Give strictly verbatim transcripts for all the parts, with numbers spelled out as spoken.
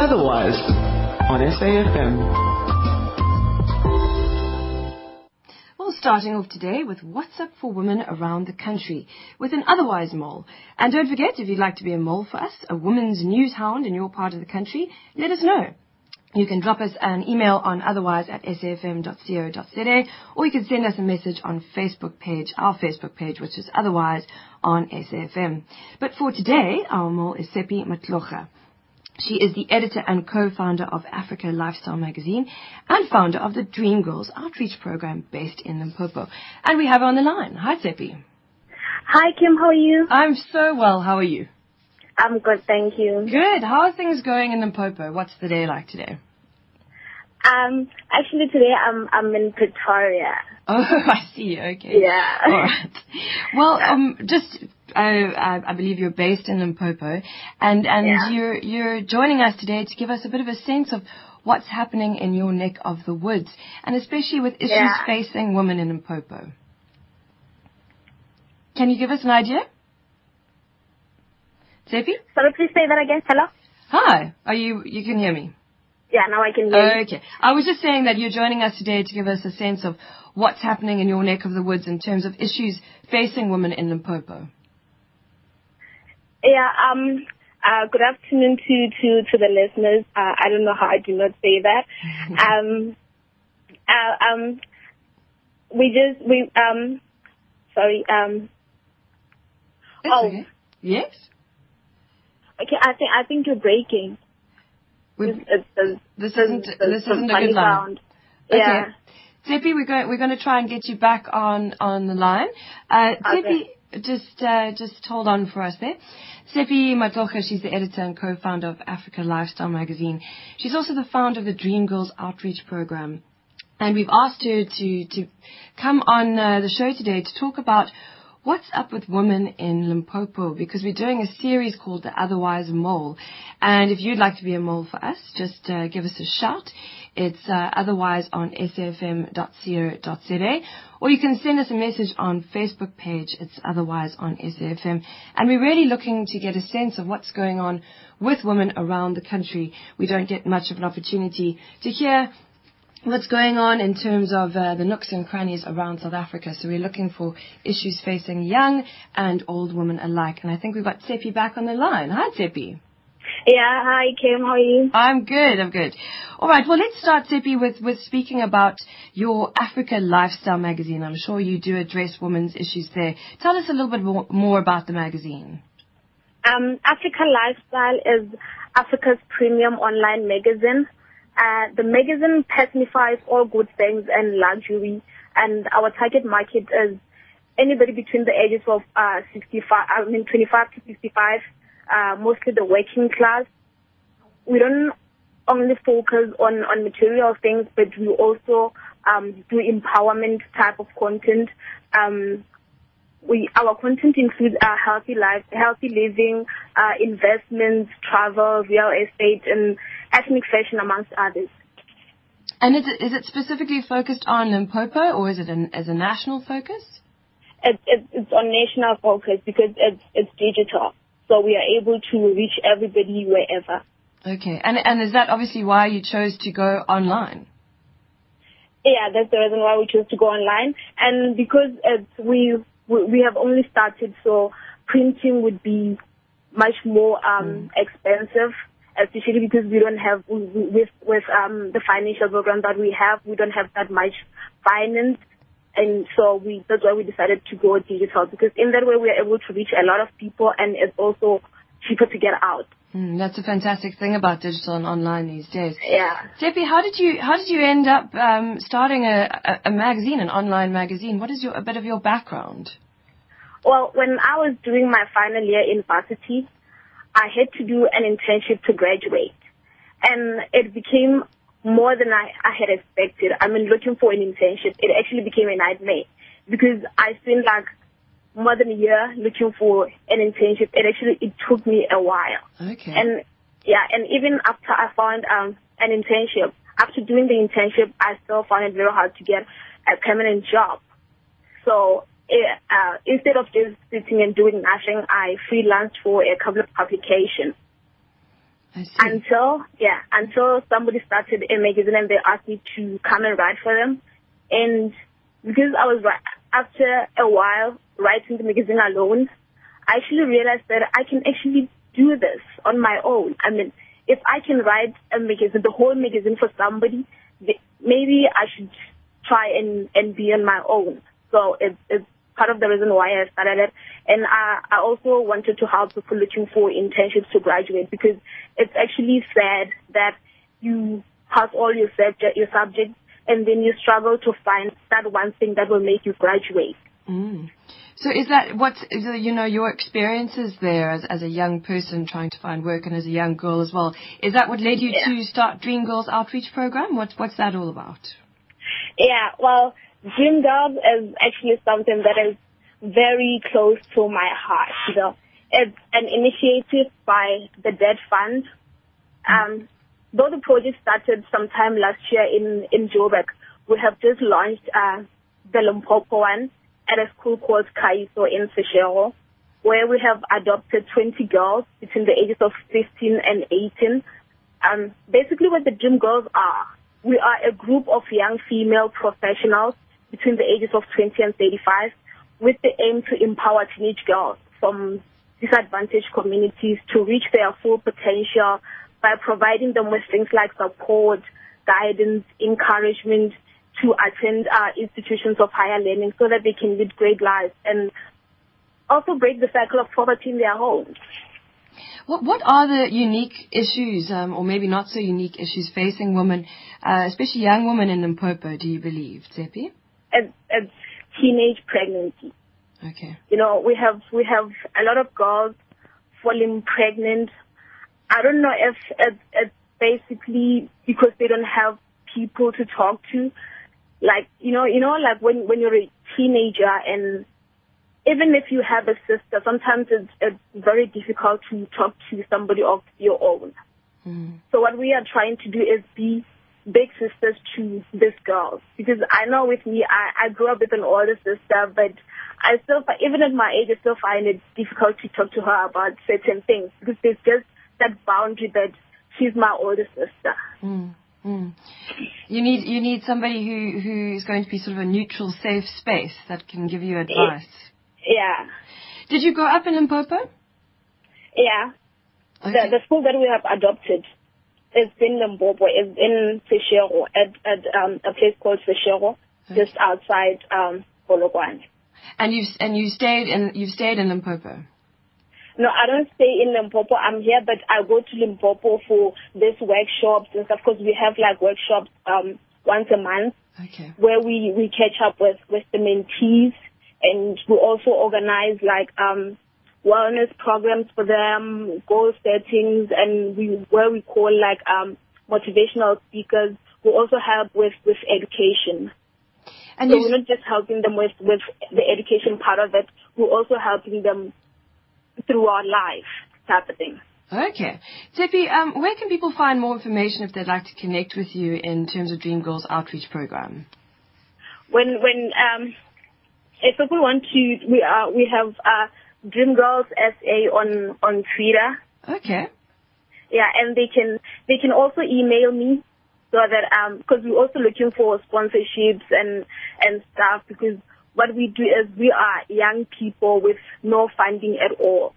Otherwise on S A F M. Well, starting off today with What's Up for Women Around the Country with an Otherwise Mole. And don't forget, if you'd like to be a mole for us, a woman's news hound in your part of the country, let us know. You can drop us an email on otherwise at s a f m dot co dot z a, or you can send us a message on Facebook page, our Facebook page, which is Otherwise on S A F M. But for today, our mole is Tshepi Matlhoko. She is the editor and co-founder of Africa Lifestyle Magazine and founder of the Dream Girls Outreach Program based in Limpopo. And we have her on the line. Hi, Tshepi. Hi, Kim. How are you? I'm so well. How are you? I'm good, thank you. Good. How are things going in Limpopo? What's the day like today? Um, actually, today I'm I'm in Pretoria. Oh, I see. Okay. Yeah. All right. Well, um, just I I believe you're based in Limpopo, and and yeah. you're you're joining us today to give us a bit of a sense of what's happening in your neck of the woods, and especially with issues yeah. facing women in Limpopo. Can you give us an idea? Tshepi? Sorry, please say that again. Hello? Hi. Are you, you can hear me? Yeah, now I can hear you. Okay. I was just saying that you're joining us today to give us a sense of what's happening in your neck of the woods in terms of issues facing women in Limpopo. Yeah, um, uh, good afternoon to, to, to the listeners. Uh, I don't know how I do not say that. um, uh, um, we just, we, um, sorry, um, That's oh. Okay. Yes? Okay, I think I think you're breaking. It's, it's, it's, this isn't it's, this it's isn't a good line. Okay. Yeah. Tshepi, we're going we're going to try and get you back on on the line. Uh, Tshepi, okay. just uh, just hold on for us there. Tshepi Matlhoko, she's the editor and co-founder of Africa Lifestyle Magazine. She's also the founder of the Dream Girls Outreach Program, and we've asked her to to come on uh, the show today to talk about what's up with women in Limpopo, because we're doing a series called The Otherwise Mole. And if you'd like to be a mole for us, just uh, give us a shout. It's uh, otherwise on s a f m dot co dot z a, or you can send us a message on Facebook page. It's Otherwise on S A F M. And we're really looking to get a sense of what's going on with women around the country. We don't get much of an opportunity to hear what's going on in terms of uh, the nooks and crannies around South Africa. So we're looking for issues facing young and old women alike. And I think we've got Tshepi back on the line. Hi, Tshepi. Yeah, hi, Kim. How are you? I'm good, I'm good. All right, well, let's start, Tshepi, with, with speaking about your Africa Lifestyle magazine. I'm sure you do address women's issues there. Tell us a little bit more, more about the magazine. Um, Africa Lifestyle is Africa's premium online magazine. Uh, the magazine personifies all good things and luxury, and our target market is anybody between the ages of uh, sixty-five, I mean twenty-five to sixty-five, uh, mostly the working class. We don't only focus on, on material things, but we also um, do empowerment type of content. Um, we our content includes uh, healthy life, healthy living, uh, investments, travel, real estate, and ethnic fashion, amongst others. And is it, is it specifically focused on Limpopo, or is it an, as a national focus? It, it, it's on national focus because it's, it's digital, so we are able to reach everybody wherever. Okay, and and is that obviously why you chose to go online? Yeah, that's the reason why we chose to go online, and because it's, we we have only started, so printing would be much more um, mm. expensive. Especially because we don't have, with with um, the financial program that we have, we don't have that much finance, and so we that's why we decided to go digital, because in that way we are able to reach a lot of people, and it's also cheaper to get out. Mm, that's a fantastic thing about digital and online these days. Yeah. Tshepi, how did you how did you end up um, starting a, a, a magazine, an online magazine? What is your a bit of your background? Well, when I was doing my final year in varsity, I had to do an internship to graduate, and it became more than I, I had expected. I mean, looking for an internship, it actually became a nightmare, because I spent like more than a year looking for an internship. It actually, it took me a while. Okay. And yeah, and even after I found um, an internship, after doing the internship, I still found it very hard to get a permanent job. So Uh, instead of just sitting and doing nothing, I freelanced for a couple of publications. until, yeah, until somebody started a magazine and they asked me to come and write for them. And because I was, after a while, writing the magazine alone, I actually realized that I can actually do this on my own. I mean, if I can write a magazine, the whole magazine for somebody, maybe I should try and, and be on my own. So it, it's part of the reason why I started it. And I, I also wanted to help people looking for internships to graduate, because it's actually sad that you pass all your subject, your subjects and then you struggle to find that one thing that will make you graduate. Mm. So is that what's, you know, your experiences there as, as a young person trying to find work and as a young girl as well, is that what led you yeah. to start Dream Girls Outreach Program? What, what's that all about? Yeah, well, Dream Girls is actually something that is very close to my heart. You know, it's an initiative by the Dead Fund. Um, though the project started sometime last year in, in Joburg, we have just launched uh, the Limpopo one at a school called Kaiso in Sishiro, where we have adopted twenty girls between the ages of fifteen and eighteen. Um, basically what the Dream Girls are, we are a group of young female professionals between the ages of twenty and thirty-five with the aim to empower teenage girls from disadvantaged communities to reach their full potential by providing them with things like support, guidance, encouragement, to attend uh, institutions of higher learning so that they can lead great lives and also break the cycle of poverty in their homes. What, what are the unique issues, um, or maybe not so unique issues, facing women, uh, especially young women in Limpopo, do you believe, Tshepi? It's, it's teenage pregnancy. Okay. You know, we have, we have a lot of girls falling pregnant. I don't know if it's, it's basically because they don't have people to talk to. Like, you know, you know, like when, when you're a teenager and even if you have a sister, sometimes it's, it's very difficult to talk to somebody of your own. Mm. So what we are trying to do is be big sisters to these girls. Because I know with me, I, I grew up with an older sister, but I still, even at my age, I still find it difficult to talk to her about certain things because there's just that boundary that she's my older sister. Mm. Mm. You need you need somebody who, who is going to be sort of a neutral, safe space that can give you advice. Yeah. Did you grow up in Limpopo? Yeah. Okay. The, the school that we have adopted is in Limpopo, is in Sishiro, at, at um, a place called Sishiro, okay. just outside um, Polokwane. And you and you stayed in you've stayed in Limpopo. No, I don't stay in Limpopo. I'm here, but I go to Limpopo for these workshops and stuff. Because we have like workshops um, once a month, okay. where we, we catch up with, with the mentees, and we also organize like um, wellness programs for them, goal settings, and we where we call like um, motivational speakers. We also help with, with education. And so we're not just helping them with, with the education part of it. We're also helping them through our life type of thing. Okay. Tshepi, um, where can people find more information if they'd like to connect with you in terms of Dream Girls Outreach Program? When, when, um, if people want to, we are, we have, uh, Dream Girls S A on, on Twitter. Okay. Yeah, and they can, they can also email me so that, um, because we're also looking for sponsorships and, and stuff, because what we do is we are young people with no funding at all.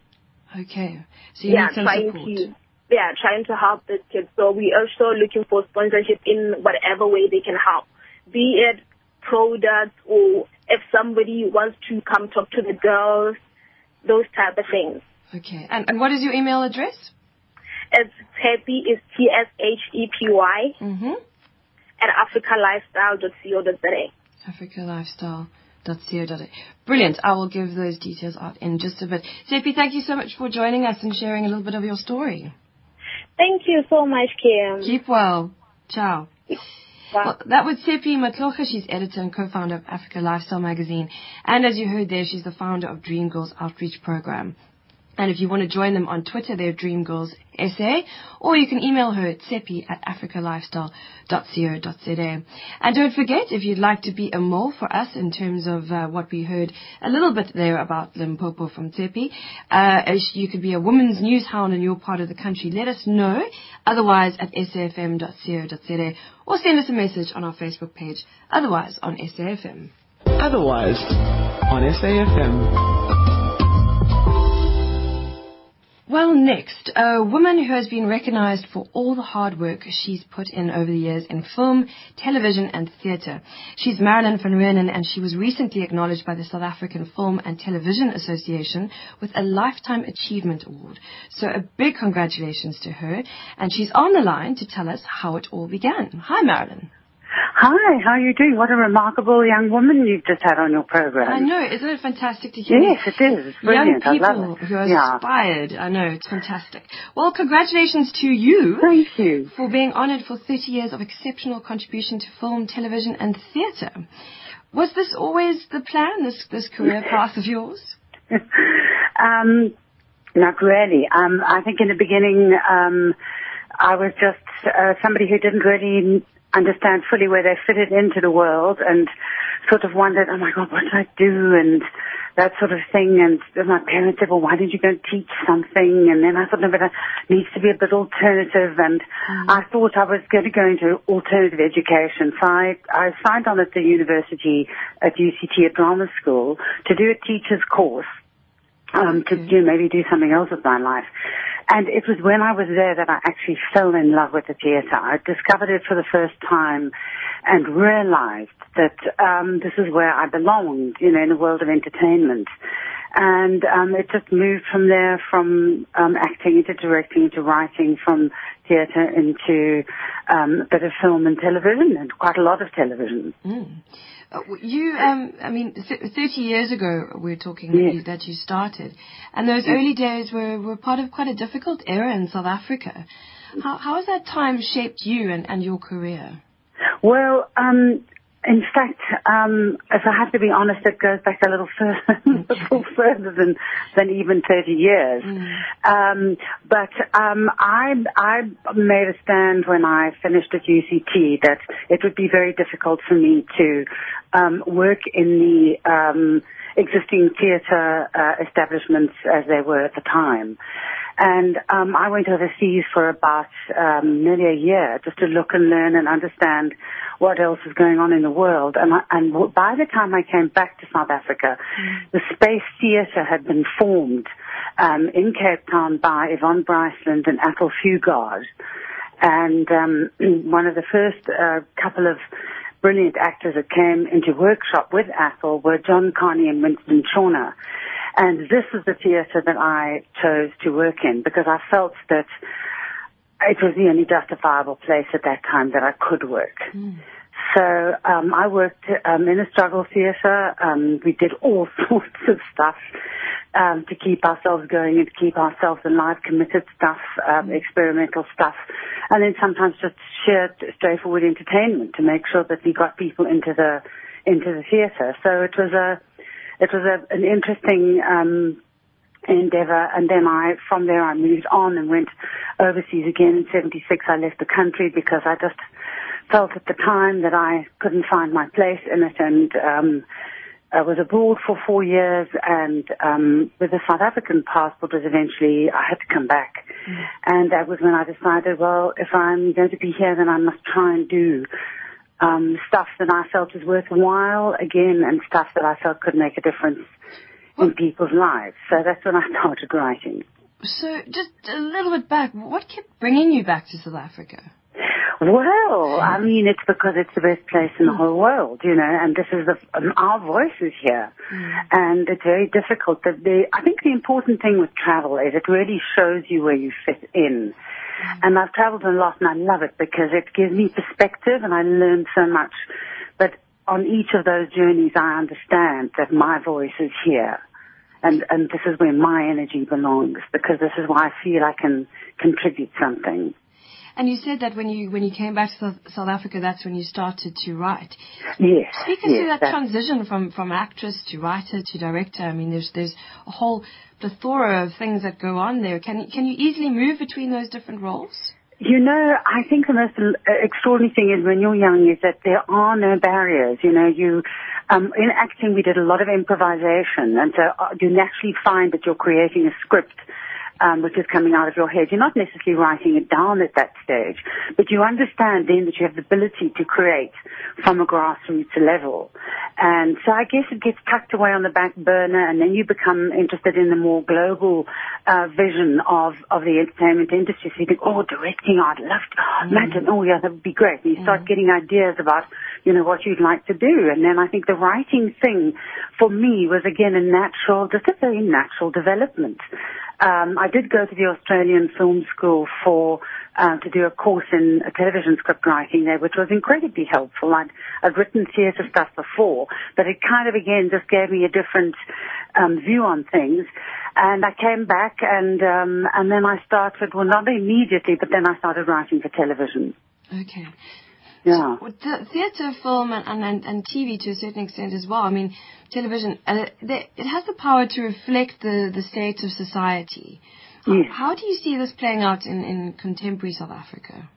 Okay. So you yeah, need some trying support. To, yeah, trying to help the kids. So we are also looking for sponsorship in whatever way they can help, be it products or if somebody wants to come talk to the girls, those type of things. Okay. And, and what is your email address? It's Tshepi, it's T S H E P Y, mm-hmm. at africa lifestyle dot co dot za. Africa Lifestyle. Brilliant. I will give those details out in just a bit. Tshepi, thank you so much for joining us and sharing a little bit of your story. Thank you so much, Kim. Keep well. Ciao. Well, that was Tshepi Matlhoko. She's editor and co-founder of Africa Lifestyle Magazine. And as you heard there, she's the founder of Dream Girls Outreach Program. And if you want to join them on Twitter, they're Dream Girls S A, or you can email her at tshepi at africa lifestyle dot co dot za. And don't forget, if you'd like to be a mole for us in terms of uh, what we heard a little bit there about Limpopo from Tshepi, uh, as you could be a woman's news hound in your part of the country, let us know, otherwise at s a f m dot co dot za, or send us a message on our Facebook page, otherwise on S A F M. Otherwise on S A F M. Well, next, a woman who has been recognized for all the hard work she's put in over the years in film, television, and theatre. She's Marilyn van Rienen, and she was recently acknowledged by the South African Film and Television Association with a Lifetime Achievement Award. So a big congratulations to her, and she's on the line to tell us how it all began. Hi, Marilyn. Hi, how are you doing? What a remarkable young woman you've just had on your program. I know, isn't it fantastic to hear? Yes, it is. It's brilliant. Young people I love it. Who are yeah. inspired. I know, it's fantastic. Well, congratulations to you. Thank you. For being honoured for thirty years of exceptional contribution to film, television, and theatre. Was this always the plan, this this career path of yours? um, not really. Um, I think in the beginning, um, I was just uh, somebody who didn't really understand fully where they fitted into the world, and sort of wondered, oh my God, what do I do, and that sort of thing. And my parents said, well, why don't you go and teach something? And then I thought, no, but it needs to be a bit alternative. And mm. I thought I was going to go into alternative education. So I, I signed on at the university at U C T at drama school to do a teacher's course, um, okay. to do, maybe do something else with my life. And it was when I was there that I actually fell in love with the theatre. I discovered it for the first time and realized that um, this is where I belonged, you know, in the world of entertainment. And um, it just moved from there, from um, acting into directing, into writing, from theatre into um, a bit of film and television, and quite a lot of television. Mm. You, um, I mean, thirty years ago, we were talking yes. that you started, and those yes. early days were, were part of quite a difficult era in South Africa. How, how has that time shaped you and, and your career? Well, um, in fact, um, if I have to be honest, it goes back a little further, a little further than, than even thirty years. Mm. Um, but um, I, I made a stand when I finished at U C T that it would be very difficult for me to um, work in the um, existing theatre uh, establishments as they were at the time. And um, I went overseas for about um, nearly a year just to look and learn and understand what else is going on in the world. And, I, and by the time I came back to South Africa, mm. the Space Theatre had been formed um, in Cape Town by Yvonne Bryceland and Athol Fugard. And um, one of the first uh, couple of brilliant actors that came into workshop with Athol were John Carney and Winston Ntshona. And this is the theatre that I chose to work in, because I felt that it was the only justifiable place at that time that I could work. Mm. So um, I worked um, in a struggle theatre. Um, we did all sorts of stuff um, to keep ourselves going and to keep ourselves alive, committed stuff, um, mm. experimental stuff, and then sometimes just sheer straightforward entertainment to make sure that we got people into the into the theatre. So it was a It was a, an interesting um, endeavour, and then I, from there I moved on and went overseas again. In seventy-six I left the country because I just felt at the time that I couldn't find my place in it, and um, I was abroad for four years, and um, with a South African passport, was eventually I had to come back. Mm. And that was when I decided, well, if I'm going to be here, then I must try and do Um, stuff that I felt was worthwhile again, and stuff that I felt could make a difference well, in people's lives. So that's when I started writing. So just a little bit back, what kept bringing you back to South Africa? Well, I mean, it's because it's the best place in the whole world, you know, and this is the, um, our voices here. Mm. And it's very difficult. That the, I think the important thing with travel is it really shows you where you fit in. Mm. And I've traveled a lot, and I love it because it gives me perspective, and I learn so much. But on each of those journeys, I understand that my voice is here. And, and this is where my energy belongs, because this is why I feel I can contribute something. And you said that when you when you came back to South Africa, that's when you started to write. Yes. Speak us yes, through that, that transition from, from actress to writer to director. I mean, there's there's a whole plethora of things that go on there. Can can you easily move between those different roles? You know, I think the most extraordinary thing is when you're young is that there are no barriers. You know, you um, in acting we did a lot of improvisation, and so you naturally find that you're creating a script. Um, which is coming out of your head. You're not necessarily writing it down at that stage, but you understand then that you have the ability to create from a grassroots level. And so I guess it gets tucked away on the back burner, and then you become interested in the more global uh, vision of, of the entertainment industry. So you think, oh, directing, I'd love to. Oh, imagine, oh, yeah, that would be great. And you start getting ideas about, you know, what you'd like to do. And then I think the writing thing for me was, again, a natural, just a very natural development. Um, I did go to the Australian Film School for uh, to do a course in uh, television script writing there, which was incredibly helpful. I'd, I'd written theatre stuff before, but it kind of, again, just gave me a different um, view on things. And I came back, and um, and then I started, well, not immediately, but then I started writing for television. Okay. Yeah. So, the theatre, film, and, and, and T V to a certain extent as well. I mean, television, uh, they, it has the power to reflect the, the state of society. Yes. How, how do you see this playing out in, in contemporary South Africa?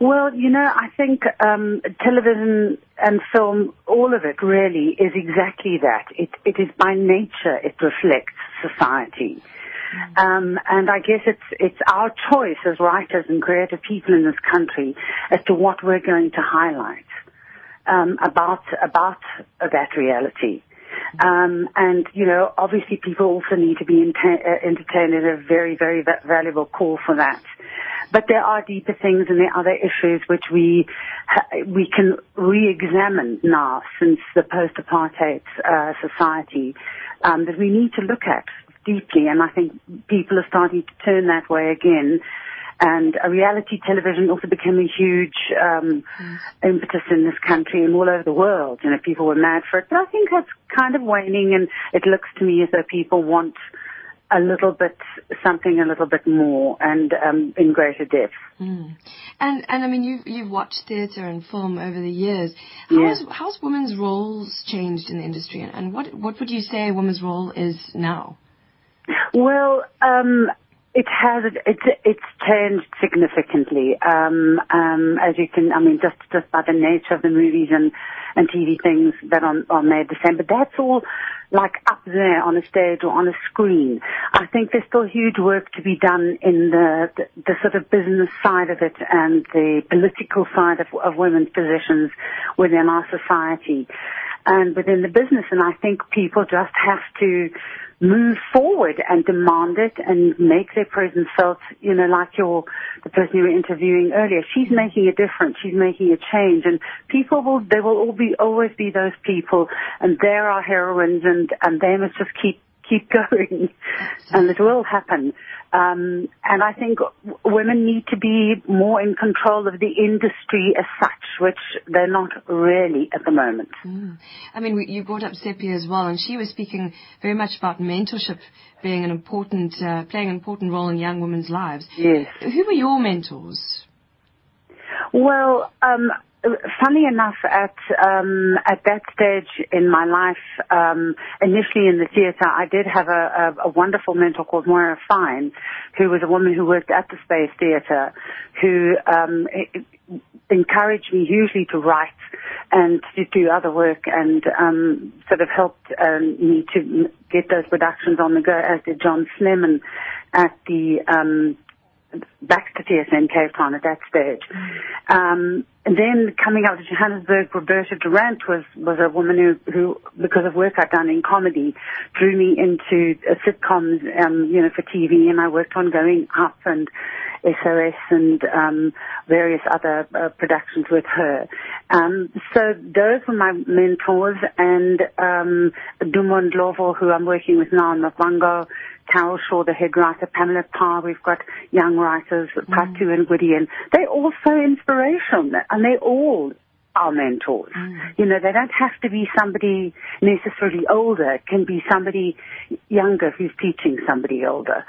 Well, you know, I think um, television and film, all of it really is exactly that. It, it is by nature, it reflects society. Um, and I guess it's it's our choice as writers and creative people in this country as to what we're going to highlight um, about about that reality. Um, and, you know, obviously people also need to be entertained is a very, very va- valuable call for that. But there are deeper things and there are other issues which we we can re-examine now since the post-apartheid uh, society um, that we need to look at deeply, and I think people are starting to turn that way again. And reality television also became a huge um, mm. impetus in this country and all over the world. You know, people were mad for it, but I think that's kind of waning, and it looks to me as though people want a little bit, something a little bit more and um, in greater depth. Mm. And, and I mean, you've, you've watched theatre and film over the years. How yeah. has, how's women's roles changed in the industry, and what, what would you say a woman's role is now? Well, um, it has. It's it's changed significantly, um, um, as you can. I mean, just just by the nature of the movies and, and T V things that are, are made the same. But that's all like up there on a stage or on a screen. I think there's still huge work to be done in the the, the sort of business side of it and the political side of, of women's positions within our society and within the business. And I think people just have to move forward and demand it and make their presence felt, you know, like your, the person you were interviewing earlier. She's making a difference. She's making a change. And people will, there will all be, always be those people. And there are heroines and, and they must just keep, keep going. And it will happen. Um, and I think women need to be more in control of the industry as such, which they're not really at the moment. Mm. I mean, you brought up Tshepi as well, and she was speaking very much about mentorship being an important, uh, playing an important role in young women's lives. Yes. Who were your mentors? Well, um, funny enough, at um, at that stage in my life, um, initially in the theatre, I did have a, a, a wonderful mentor called Moira Fine, who was a woman who worked at the Space Theatre, who um, encouraged me hugely to write and to do other work, and um, sort of helped um, me to get those productions on the go, as did John Slemmon at the um, back to theatre in Cape Town at that stage. Um, and then coming out of Johannesburg, Roberta Durant was, was a woman who, who, because of work I'd done in comedy, drew me into uh, sitcoms, um, you know, for T V, and I worked on Going Up and S O S and um, various other uh, productions with her. Um, so those were my mentors, and um, Dumont Lovo, who I'm working with now in Mafango, Carol Shaw, the head writer, Pamela Parr, we've got young writers, Patu and Woody, and they're all so inspirational, and they all our mentors. Mm. You know, they don't have to be somebody necessarily older. It can be somebody younger who's teaching somebody older.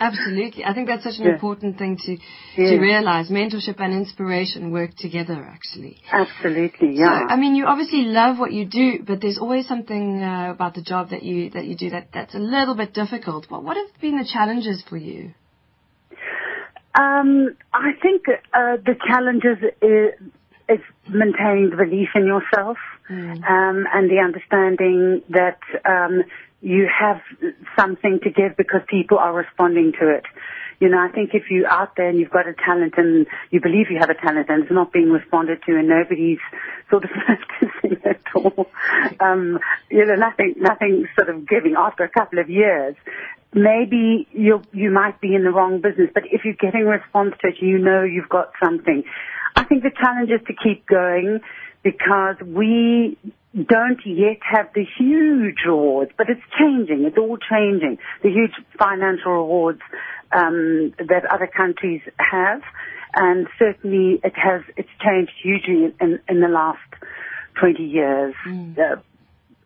Absolutely. I think that's such an yeah. important thing to yeah. to realize. Mentorship and inspiration work together, actually. Absolutely, yeah. So, I mean, you obviously love what you do, but there's always something uh, about the job that you that you do that, that's a little bit difficult. But what have been the challenges for you? Um, I think uh, the challenges is... It's maintaining the belief in yourself mm. um, and the understanding that um, you have something to give because people are responding to it. You know, I think if you're out there and you've got a talent and you believe you have a talent and it's not being responded to and nobody's sort of noticing at all, um, you know, nothing, nothing sort of giving after a couple of years, maybe you you might be in the wrong business. But if you're getting response to it, you know you've got something. I think the challenge is to keep going because we don't yet have the huge rewards, but it's changing. It's all changing. The huge financial rewards um, that other countries have, and certainly it has. It's changed hugely in, in the last twenty years. Mm. Uh,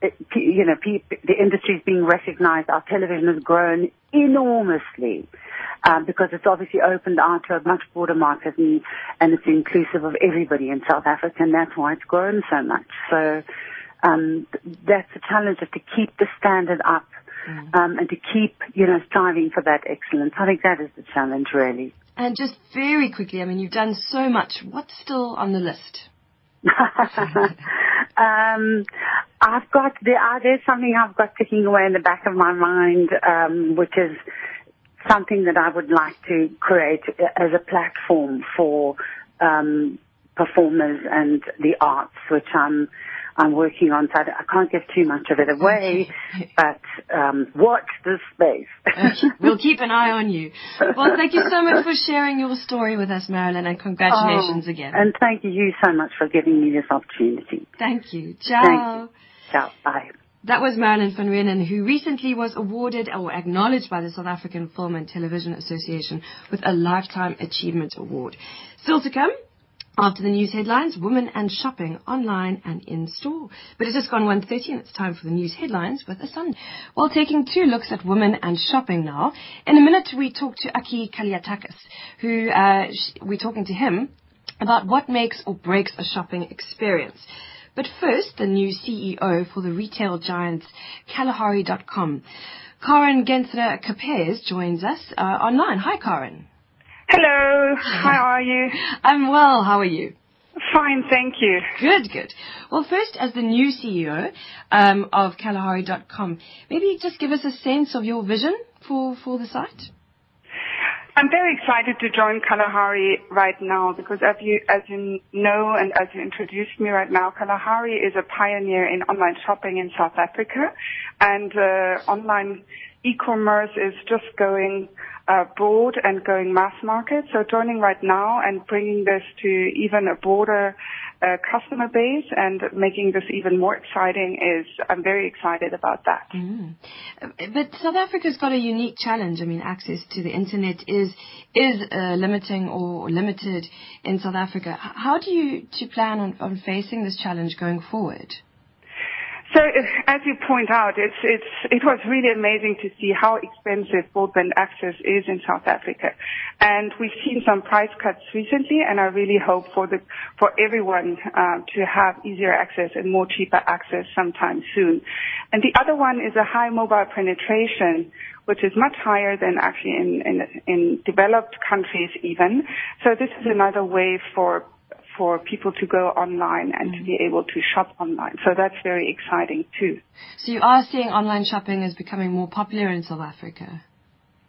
it, you know, pe- the industry is being recognised. Our television has grown enormously. Um, because it's obviously opened out to a much broader market and, and it's inclusive of everybody in South Africa, and that's why it's grown so much. So um, that's the challenge, is to keep the standard up mm. um, and to keep, you know, striving for that excellence. I think that is the challenge, really. And just very quickly, I mean, you've done so much. What's still on the list? um, I've got, there, uh, there's something I've got ticking away in the back of my mind, um, which is something that I would like to create as a platform for um, performers and the arts, which I'm I'm working on. So I can't give too much of it away, but um, watch this space. Okay. We'll keep an eye on you. Well, thank you so much for sharing your story with us, Marilyn, and congratulations oh, again. And thank you so much for giving me this opportunity. Thank you. Ciao. Thank you. Ciao. Bye. That was Marilyn van Rienen, who recently was awarded or acknowledged by the South African Film and Television Association with a Lifetime Achievement Award. Still to come, after the news headlines, women and shopping online and in store. But it's just gone one thirty and it's time for the news headlines with a sun. While taking two looks at women and shopping now, in a minute we talk to Aki Kaliatakis, who uh, sh- we're talking to him about what makes or breaks a shopping experience. But first, the new C E O for the retail giants Kalahari dot com, Karin Gensler Kapers, joins us uh, online. Hi, Karin. Hello. How are you? I'm well. How are you? Fine, thank you. Good, good. Well, first, as the new C E O um, of Kalahari dot com, maybe just give us a sense of your vision for, for the site. I'm very excited to join Kalahari right now because, as you, as you know and as you introduced me right now, Kalahari is a pioneer in online shopping in South Africa, and uh, online e-commerce is just going uh, broad and going mass market. So joining right now and bringing this to even a broader uh, customer base and making this even more exciting is, I'm very excited about that. Mm. But South Africa's got a unique challenge. I mean, access to the internet is is uh, limiting or limited in South Africa. How do you, do you plan on, on facing this challenge going forward? So, as you point out, it's, it's, it was really amazing to see how expensive broadband access is in South Africa. And we've seen some price cuts recently, and I really hope for the, for everyone, um, to have easier access and more cheaper access sometime soon. And the other one is a high mobile penetration, which is much higher than actually in, in, in developed countries even. So this is another way for for people to go online and mm. to be able to shop online. So that's very exciting too. So you are seeing online shopping is becoming more popular in South Africa?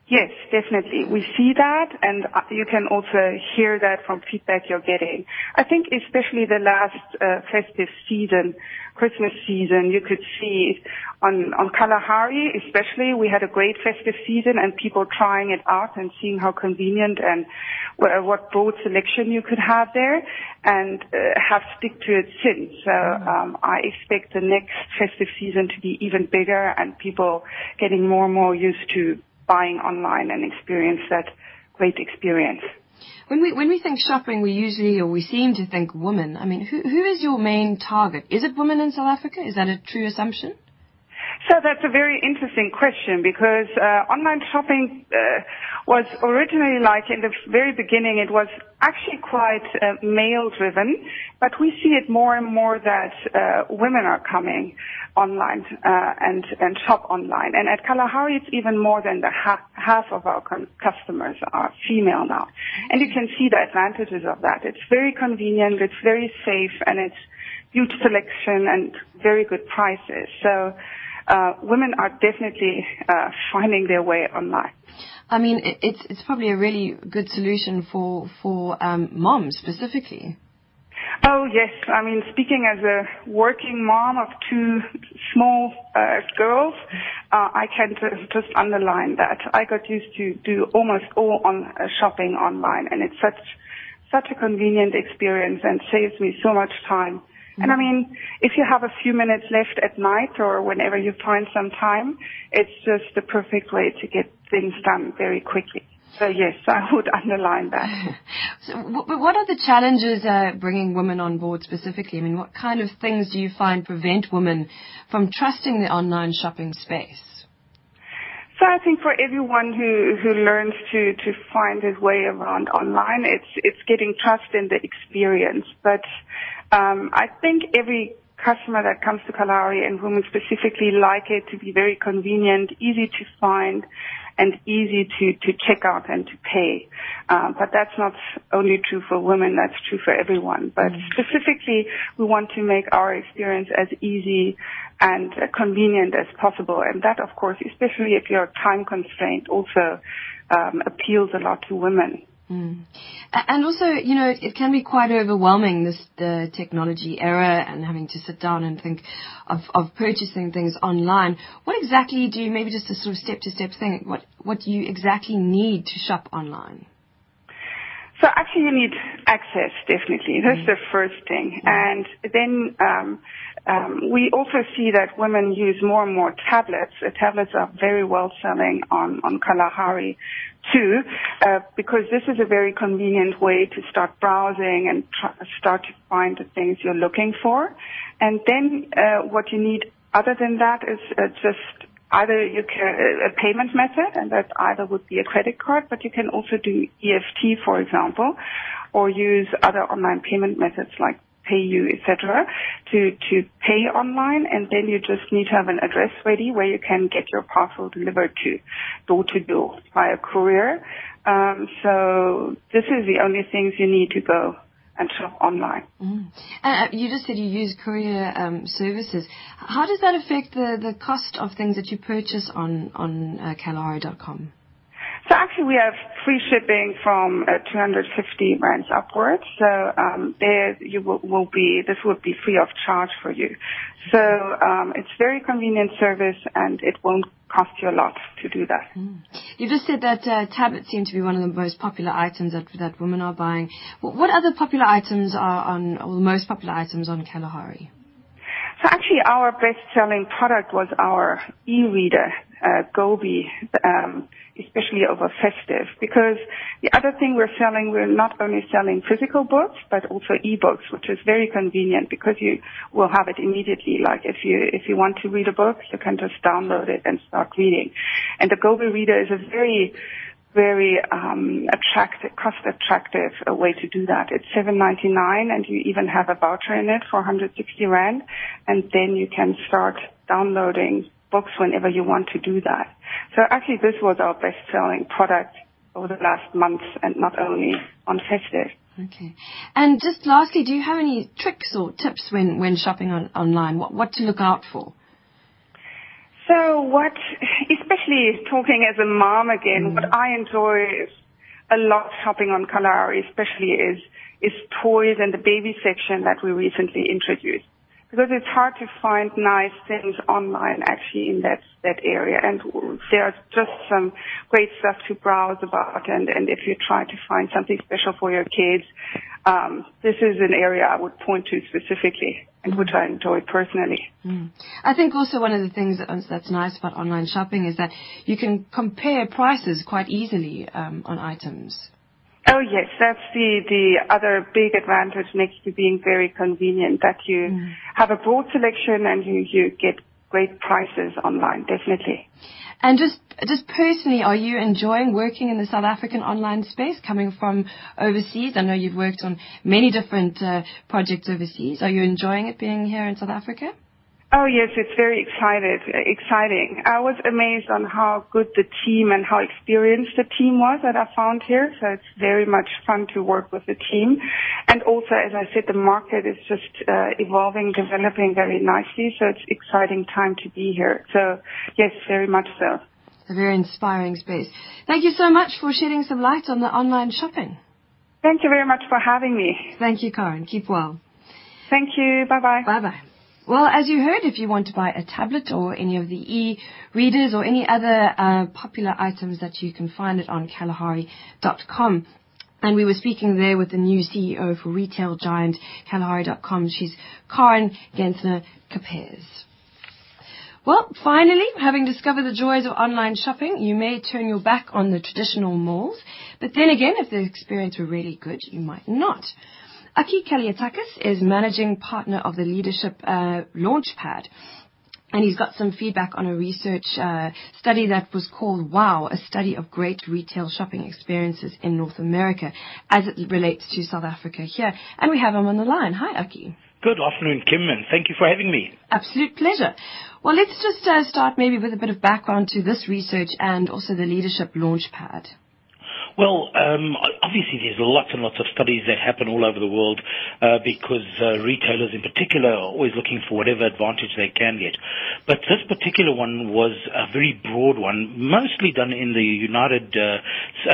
Yes, definitely. We see that, and you can also hear that from feedback you're getting. I think especially the last uh, festive season, Christmas season, you could see on, on Kalahari especially, we had a great festive season and people trying it out and seeing how convenient and w- what broad selection you could have there, and uh, have stick to it since. So um, I expect the next festive season to be even bigger and people getting more and more used to buying online and experience that great experience. When we when we think shopping, we usually, or we seem to think women. I mean, who who is your main target? Is it women in South Africa? Is that a true assumption? So that's a very interesting question, because uh, online shopping uh, was originally, like in the very beginning, it was actually quite uh, male-driven, but we see it more and more that uh, women are coming online uh, and, and shop online. And at Kalahari, it's even more than the ha- half of our con- customers are female now. And you can see the advantages of that. It's very convenient, it's very safe, and it's huge selection and very good prices. So uh, women are definitely uh, finding their way online. I mean, it's it's probably a really good solution for for um, moms specifically. Oh yes, I mean, speaking as a working mom of two small uh, girls, uh, I can t- just underline that I got used to do almost all on uh, shopping online, and it's such such a convenient experience and saves me so much time. And I mean, if you have a few minutes left at night or whenever you find some time, it's just the perfect way to get things done very quickly. So yes, I would underline that. So, w- what are the challenges uh, bringing women on board specifically? I mean, what kind of things do you find prevent women from trusting the online shopping space? So I think for everyone who, who learns to, to find his way around online, it's it's getting trust in the experience. But um, I think every customer that comes to Kalahari, and women specifically, like it to be very convenient, easy to find, and easy to, to check out and to pay. Um, but that's not only true for women, that's true for everyone. But mm-hmm. specifically, we want to make our experience as easy and uh, convenient as possible. And that, of course, especially if you're time constrained, also um, appeals a lot to women. Mm. And also, you know, it can be quite overwhelming, this the technology era and having to sit down and think of, of purchasing things online. What exactly do you, maybe just a sort of step-to-step thing, what, what do you exactly need to shop online? So actually you need access, definitely. That's the first thing. And then um, um, we also see that women use more and more tablets. Uh, tablets are very well selling on, on Kalahari too, uh, because this is a very convenient way to start browsing and tr- start to find the things you're looking for. And then uh, what you need other than that is uh, just either you can, a payment method, and that either would be a credit card, but you can also do E F T, for example, or use other online payment methods like PayU, et cetera, to to pay online, and then you just need to have an address ready where you can get your parcel delivered to, door to door, via courier. Um, so this is the only things you need to go and shop online. Mm. And uh, you just said you use courier um, services. How does that affect the, the cost of things that you purchase on, on uh, Kalahari dot com? So actually we have free shipping from uh, two hundred fifty rands upwards. So um, there you will, will be, this will be free of charge for you. So um, it's very convenient service, and it won't cost you a lot to do that. Mm. You just said that uh, tablets seem to be one of the most popular items that, that women are buying. What other popular items are on, or the most popular items on Kalahari? So actually our best-selling product was our e-reader, uh, Gobi, um, especially over festive, because the other thing we're selling, we're not only selling physical books, but also e-books, which is very convenient because you will have it immediately. Like if you, if you want to read a book, you can just download it and start reading. And the Gobi reader is a very, very um, attractive, cost-attractive uh, way to do that. It's seven ninety-nine, and you even have a voucher in it for one hundred sixty rand, and then you can start downloading books whenever you want to do that. So actually, this was our best-selling product over the last month, and not only on festive. Okay. And just lastly, do you have any tricks or tips when, when shopping on, online? What, what to look out for? So what, especially talking as a mom again, what I enjoy is a lot shopping on Kalahari, especially is, is toys and the baby section that we recently introduced. Because it's hard to find nice things online actually in that, that area. And there's just some great stuff to browse about. And, and if you try to find something special for your kids, um, this is an area I would point to specifically, and which I enjoy personally. Mm. I think also one of the things that, that's nice about online shopping is that you can compare prices quite easily um, on items. Oh, yes, that's the, the other big advantage next to being very convenient, that you mm. have a broad selection and you, you get great prices online, definitely. And just just personally, are you enjoying working in the South African online space coming from overseas? I know you've worked on many different uh, projects overseas. Are you enjoying it being here in South Africa? Oh, yes, it's very excited, exciting. I was amazed on how good the team and how experienced the team was that I found here. So it's very much fun to work with the team. And also, as I said, the market is just uh, evolving, developing very nicely. So it's exciting time to be here. So, yes, very much so. A very inspiring space. Thank you so much for shedding some light on the online shopping. Thank you very much for having me. Thank you, Karin. Keep well. Thank you. Bye-bye. Bye-bye. Well, as you heard, if you want to buy a tablet or any of the e-readers or any other uh, popular items, that you can find it on Kalahari dot com. And we were speaking there with the new C E O for retail giant Kalahari dot com. She's Karin Gensler Kapers. Well, finally, having discovered the joys of online shopping, you may turn your back on the traditional malls. But then again, if the experience were really good, you might not. Aki Kaliatakis is managing partner of the Leadership uh, Launchpad, and he's got some feedback on a research uh, study that was called WOW, a study of great retail shopping experiences in North America as it relates to South Africa here. And we have him on the line. Hi, Aki. Good afternoon, Kim, and thank you for having me. Absolute pleasure. Well, let's just uh, start maybe with a bit of background to this research and also the Leadership Launchpad. Well, um, obviously there's lots and lots of studies that happen all over the world uh, because uh, retailers in particular are always looking for whatever advantage they can get. But this particular one was a very broad one, mostly done in the United, uh,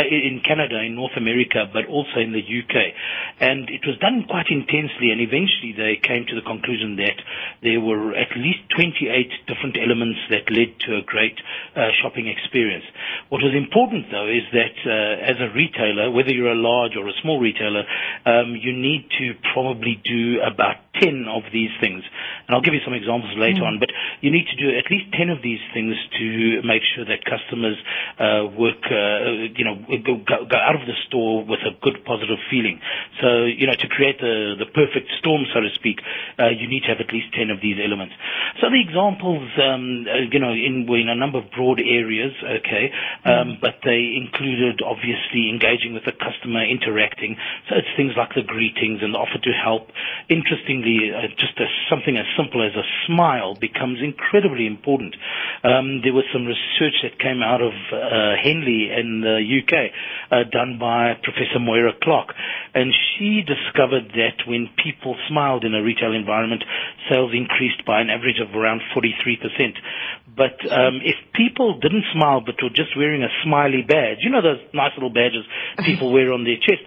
in Canada, in North America, but also in the U K. And it was done quite intensely, and eventually they came to the conclusion that there were at least twenty-eight different elements that led to a great uh, shopping experience. What was important, though, is that uh, as As a retailer, whether you're a large or a small retailer, um, you need to probably do about ten of these things. And I'll give you some examples later mm. on, but you need to do at least ten of these things to make sure that customers uh, work, uh, you know, go, go out of the store with a good positive feeling. So, you know, to create the, the perfect storm, so to speak, uh, you need to have at least ten of these elements. So the examples, um, uh, you know, in, were in a number of broad areas, okay, um, mm. but they included, obviously, engaging with the customer, interacting. So it's things like the greetings and the offer to help. Interestingly, uh, just a, something as simple as a smile becomes incredibly important. Um, there was some research that came out of uh, Henley in the U K uh, done by Professor Moira Clark, and she discovered that when people smiled in a retail environment, sales increased by an average of around forty-three percent. But um, if people didn't smile but were just wearing a smiley badge, you know those nice little badges people wear on their chest,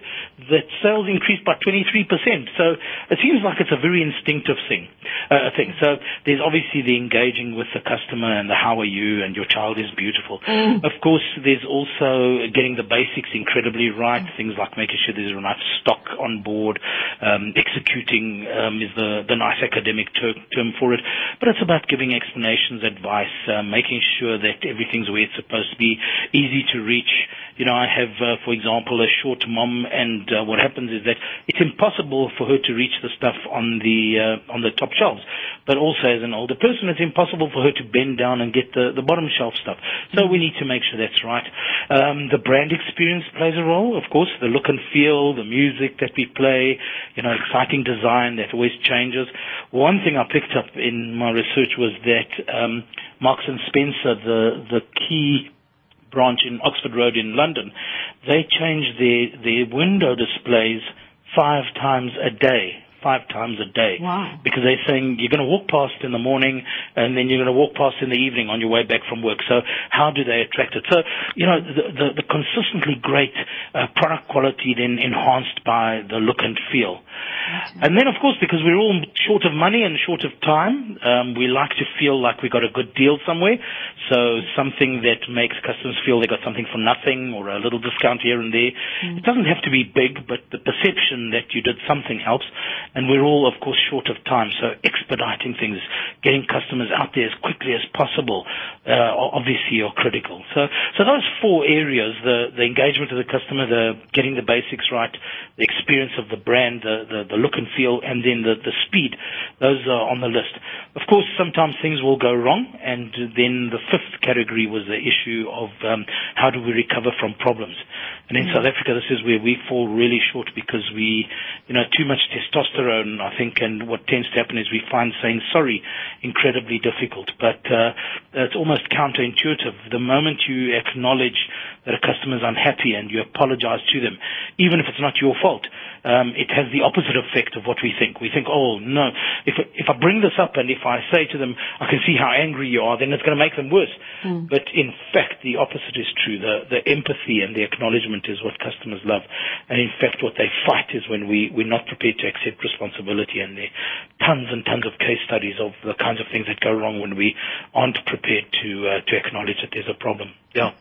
that sales increased by twenty-three percent. So it seems like it's a very instinctive thing. Uh, thing. So there's obviously the engaging with the customer and the how are you and your child is beautiful. Mm. Of course, there's also getting the basics incredibly right, mm. things like making sure there's enough stock on board, um, executing um, is the, the nice academic ter- term for it. But it's about giving explanations, advice, uh, making sure that everything's where it's supposed to be, easy to reach. You know, I have, uh, for example, a short mom, and uh, what happens is that it's impossible for her to reach the stuff on the uh, on the top shelves. But also, as an older person, it's impossible for her to bend down and get the, the bottom shelf stuff. So we need to make sure that's right. Um, the brand experience plays a role, of course, the look and feel, the music that we play, you know, exciting design that always changes. One thing I picked up in my research was that um, Marks and Spencer, the, the key branch in Oxford Road in London, they changed their, their window displays five times a day. Five times a day. Wow. Because they're saying you're going to walk past in the morning and then you're going to walk past in the evening on your way back from work. So how do they attract it? So, you know, the, the, the consistently great uh, product quality then enhanced by the look and feel. Okay. And then, of course, because we're all short of money and short of time, um, we like to feel like we got a good deal somewhere. So something that makes customers feel they got something for nothing, or a little discount here and there. Mm. It doesn't have to be big, but the perception that you did something helps. And we're all, of course, short of time. So expediting things, getting customers out there as quickly as possible, uh, obviously are critical. So, so those four areas, the, the engagement of the customer, the getting the basics right, the experience of the brand, the, the, the look and feel, and then the, the speed, those are on the list. Of course, sometimes things will go wrong, and then the fifth category was the issue of um, how do we recover from problems. And in mm-hmm. South Africa, this is where we fall really short, because we, you know, too much testosterone, I think, and what tends to happen is we find saying sorry incredibly difficult. But uh, it's almost counterintuitive. The moment you acknowledge that a customer is unhappy and you apologize to them, even if it's not your fault, um, it has the opposite effect of what we think. We think, oh, no, if, if I bring this up and if I say to them, I can see how angry you are, then it's going to make them worse. Mm. But in fact, the opposite is true. The, the empathy and the acknowledgement is what customers love. And in fact, what they fight is when we, we're not prepared to accept responsibility. And there are tons and tons of case studies of the kinds of things that go wrong when we aren't prepared to uh, to acknowledge that there's a problem. Yeah.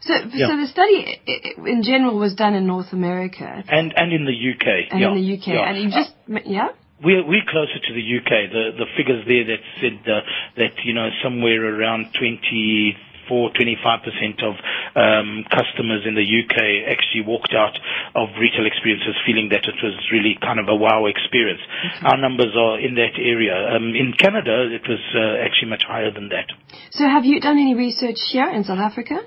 So, yeah. so the study in general was done in North America and and in the U K. And yeah. in the U K, yeah. and you just uh, yeah. We're, we're closer to the U K. The the figures there that said uh, that you know somewhere around twenty. twenty-five percent of um, customers in the U K actually walked out of retail experiences feeling that it was really kind of a wow experience. Okay. Our numbers are in that area. Um, in Canada, it was uh, actually much higher than that. So have you done any research here in South Africa?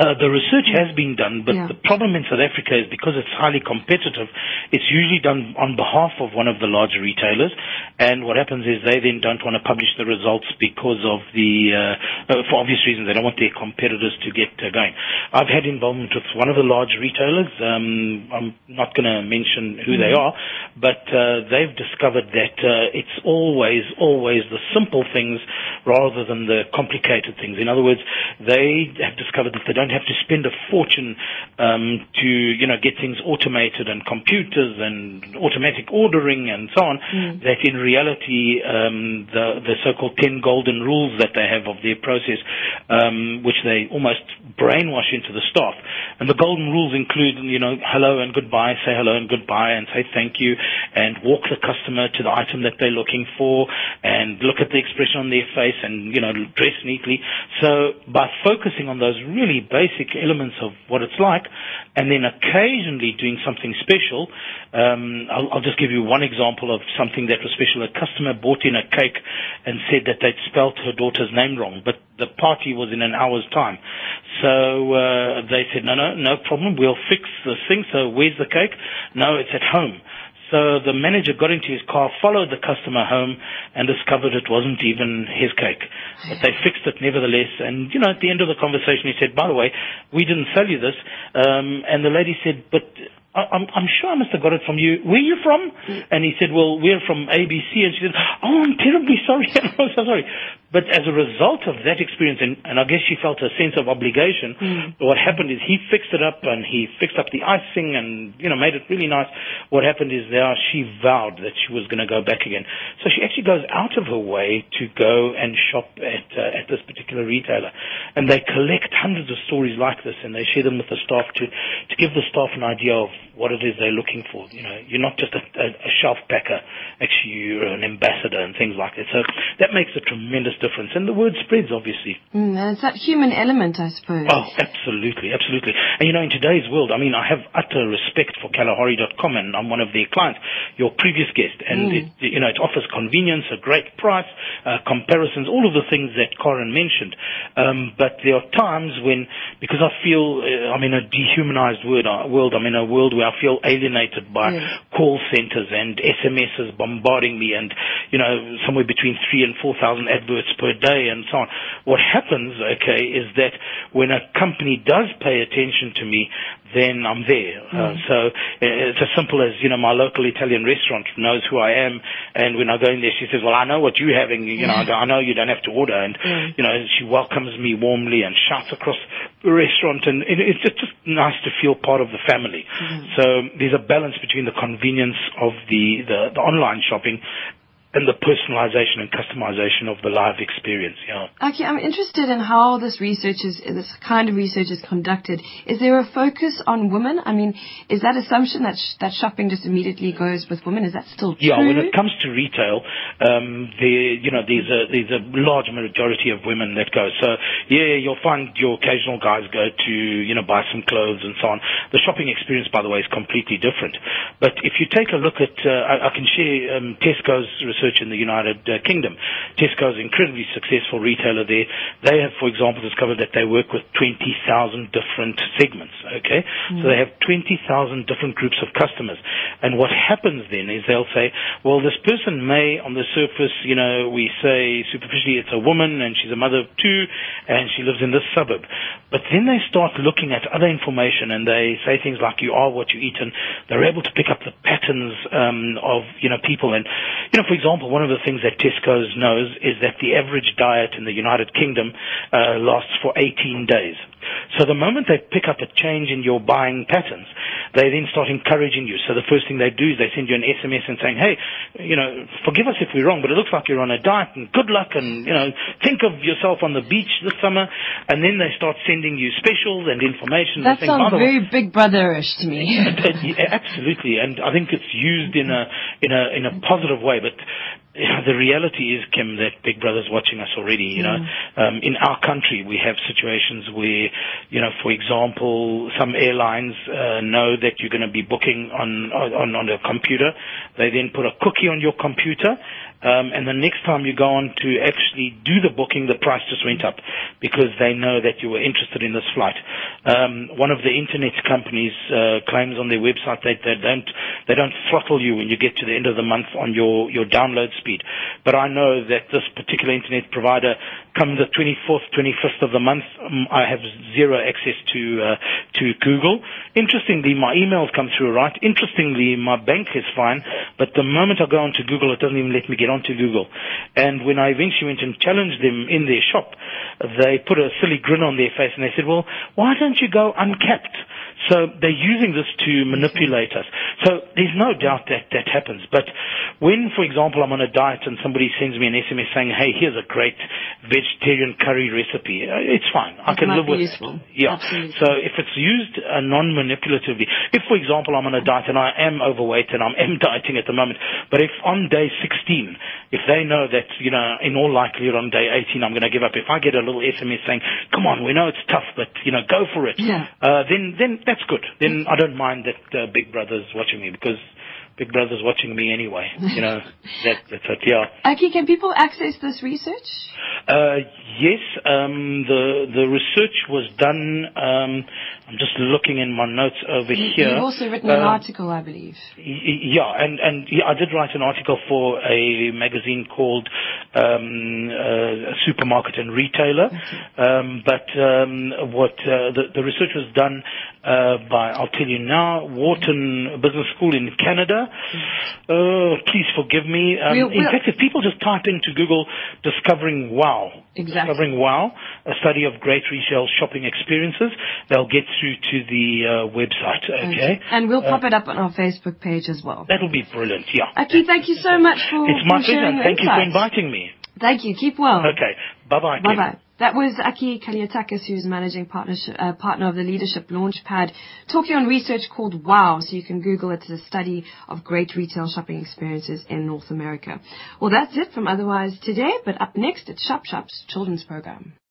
Uh, the research has been done, but yeah. the problem in South Africa is because it's highly competitive, it's usually done on behalf of one of the larger retailers, and what happens is they then don't want to publish the results because of the, uh, uh, for obvious reasons, they don't want their competitors to get uh, going. I've had involvement with one of the large retailers, um, I'm not going to mention who mm-hmm. they are, but uh, they've discovered that uh, it's always, always the simple things rather than the complicated things. In other words, they have discovered that they don't have to spend a fortune um, to, you know, get things automated and computers and automatic ordering and so on, mm. that in reality um, the, the so-called ten golden rules that they have of their process, um, which they almost brainwash into the staff. And the golden rules include, you know, hello and goodbye, say hello and goodbye and say thank you, and walk the customer to the item that they're looking for and look at the expression on their face and, you know, dress neatly. So by focusing on those really basic elements of what it's like, and then occasionally doing something special. Um, I'll, I'll just give you one example of something that was special. A customer bought in a cake and said that they'd spelt her daughter's name wrong, but the party was in an hour's time. So uh, they said, no, no, no problem, we'll fix this thing, so where's the cake? No, it's at home. So the manager got into his car, followed the customer home, and discovered it wasn't even his cake. But they fixed it nevertheless. And, you know, at the end of the conversation, he said, by the way, we didn't sell you this. Um, and the lady said, but I'm, I'm sure I must have got it from you. Where are you from? And he said, well, we're from A B C. And she said, oh, I'm terribly sorry. I'm so sorry. But as a result of that experience, and, and I guess she felt a sense of obligation, mm. what happened is he fixed it up, and he fixed up the icing and, you know, made it really nice. What happened is now she vowed that she was going to go back again. So she actually goes out of her way to go and shop at uh, at this particular retailer. And they collect hundreds of stories like this, and they share them with the staff to, to give the staff an idea of what it is they're looking for. You know, you're not just a, a shelf packer. Actually, you're an ambassador and things like that. So that makes a tremendous difference, and the word spreads, obviously. Mm, and it's that human element, I suppose. Oh, absolutely, absolutely. And you know, in today's world, I mean, I have utter respect for Kalahari dot com, and I'm one of their clients, your previous guest, and mm. it, you know, it offers convenience, a great price, uh, comparisons, all of the things that Karin mentioned. Um, but there are times when, because I feel uh, I'm in a dehumanized word, uh, world, I'm in a world where I feel alienated by yes. call centers and S M Ss bombarding me, and you know, somewhere between three and four thousand adverts minutes per day and so on. What happens, okay, is that when a company does pay attention to me, then I'm there. Mm. Uh, so it's as simple as, you know, my local Italian restaurant knows who I am, and when I go in there, she says, well, I know what you're having, you know, mm. I know you don't have to order, and, mm. you know, she welcomes me warmly and shouts across the restaurant, and it's just, just nice to feel part of the family. Mm. So there's a balance between the convenience of the, the, the online shopping and the personalization and customization of the live experience, yeah. Aki, I'm interested in how this research is, this kind of research is conducted. Is there a focus on women? I mean, is that assumption that sh- that shopping just immediately goes with women? Is that still true? Yeah, when it comes to retail, um, the, you know, there's a, there's a large majority of women that go. So, yeah, you'll find your occasional guys go to, you know, buy some clothes and so on. The shopping experience, by the way, is completely different. But if you take a look at, uh, I, I can share um, Tesco's research in the United uh, Kingdom. Tesco is an incredibly successful retailer there. They have, for example, discovered that they work with twenty thousand different segments, okay? Mm. So they have twenty thousand different groups of customers. And what happens then is they'll say, well, this person may, on the surface, you know, we say superficially it's a woman and she's a mother of two and she lives in this suburb. But then they start looking at other information and they say things like you are what you eat, and they're able to pick up the patterns um, of, you know, people. And, you know, for example, one of the things that Tesco's knows is that the average diet in the United Kingdom uh, lasts for eighteen days. So the moment they pick up a change in your buying patterns, they then start encouraging you. So the first thing they do is they send you an S M S and saying, hey, you know, forgive us if we're wrong, but it looks like you're on a diet, and good luck, and, you know, think of yourself on the beach this summer. And then they start sending you specials and information. That think, sounds very Big Brother-ish to me. Absolutely. And I think it's used in a, in a, in a positive way. But the reality is, Kim, that Big Brother's watching us already, you know. Yeah. Um, in our country, we have situations where, you know, for example, some airlines uh, know that you're going to be booking on, on, on a computer. They then put a cookie on your computer. Um, and the next time you go on to actually do the booking, the price just went up because they know that you were interested in this flight. Um, one of the internet companies uh, claims on their website that they don't they don't throttle you when you get to the end of the month on your, your download speed. But I know that this particular internet provider, come the twenty-fourth, twenty-fifth of the month, um, I have zero access to uh, to Google. Interestingly, my emails come through right. Interestingly, my bank is fine. But the moment I go onto Google, it doesn't even let me get onto Google. And when I eventually went and challenged them in their shop, they put a silly grin on their face and they said, well, why don't you go uncapped? So they're using this to manipulate us. So there's no doubt that that happens. But when, for example, I'm on a diet and somebody sends me an S M S saying, hey, here's a great vegetarian curry recipe, it's fine. I can live with it. Yeah. Absolutely. So if it's used uh, non-manipulatively, if, for example, I'm on a diet and I am overweight and I am dieting at the moment, but if on day sixteen, if they know that, you know, in all likelihood on day eighteen I'm going to give up, if I get a little S M S saying, come on, we know it's tough, but, you know, go for it, yeah. uh, then then that's good. Then I don't mind that uh, Big Brother's watching me, because Big Brother's watching me anyway. You know, that, that's it, yeah. Aki, can people access this research? Uh, yes. Um, the the research was done, um, I'm just looking in my notes over you, here. You've also written uh, an article, I believe. Y- yeah, and, and yeah, I did write an article for a magazine called um, uh, Supermarket and Retailer. Um, but um, what uh, the, the research was done uh, by, I'll tell you now, Wharton Business School in Canada. Oh, please forgive me. Um, we'll, we'll in fact, if people just type into Google, discovering wow, exactly. discovering wow, a study of great retail shopping experiences, they'll get through to the uh, website, okay? And we'll pop uh, it up on our Facebook page as well. That'll be brilliant, yeah. Aki, thank you so much for sharing. It's my pleasure. Thank you for inviting me. Thank you. Keep well. Okay. Bye-bye. Bye-bye. Kim. That was Aki Kaliatakis, who's managing partnership, uh, partner of the Leadership Launchpad, talking on research called WOW. So you can Google it. It's a study of great retail shopping experiences in North America. Well, that's it from Otherwise Today. But up next, it's Shop Shop's children's program.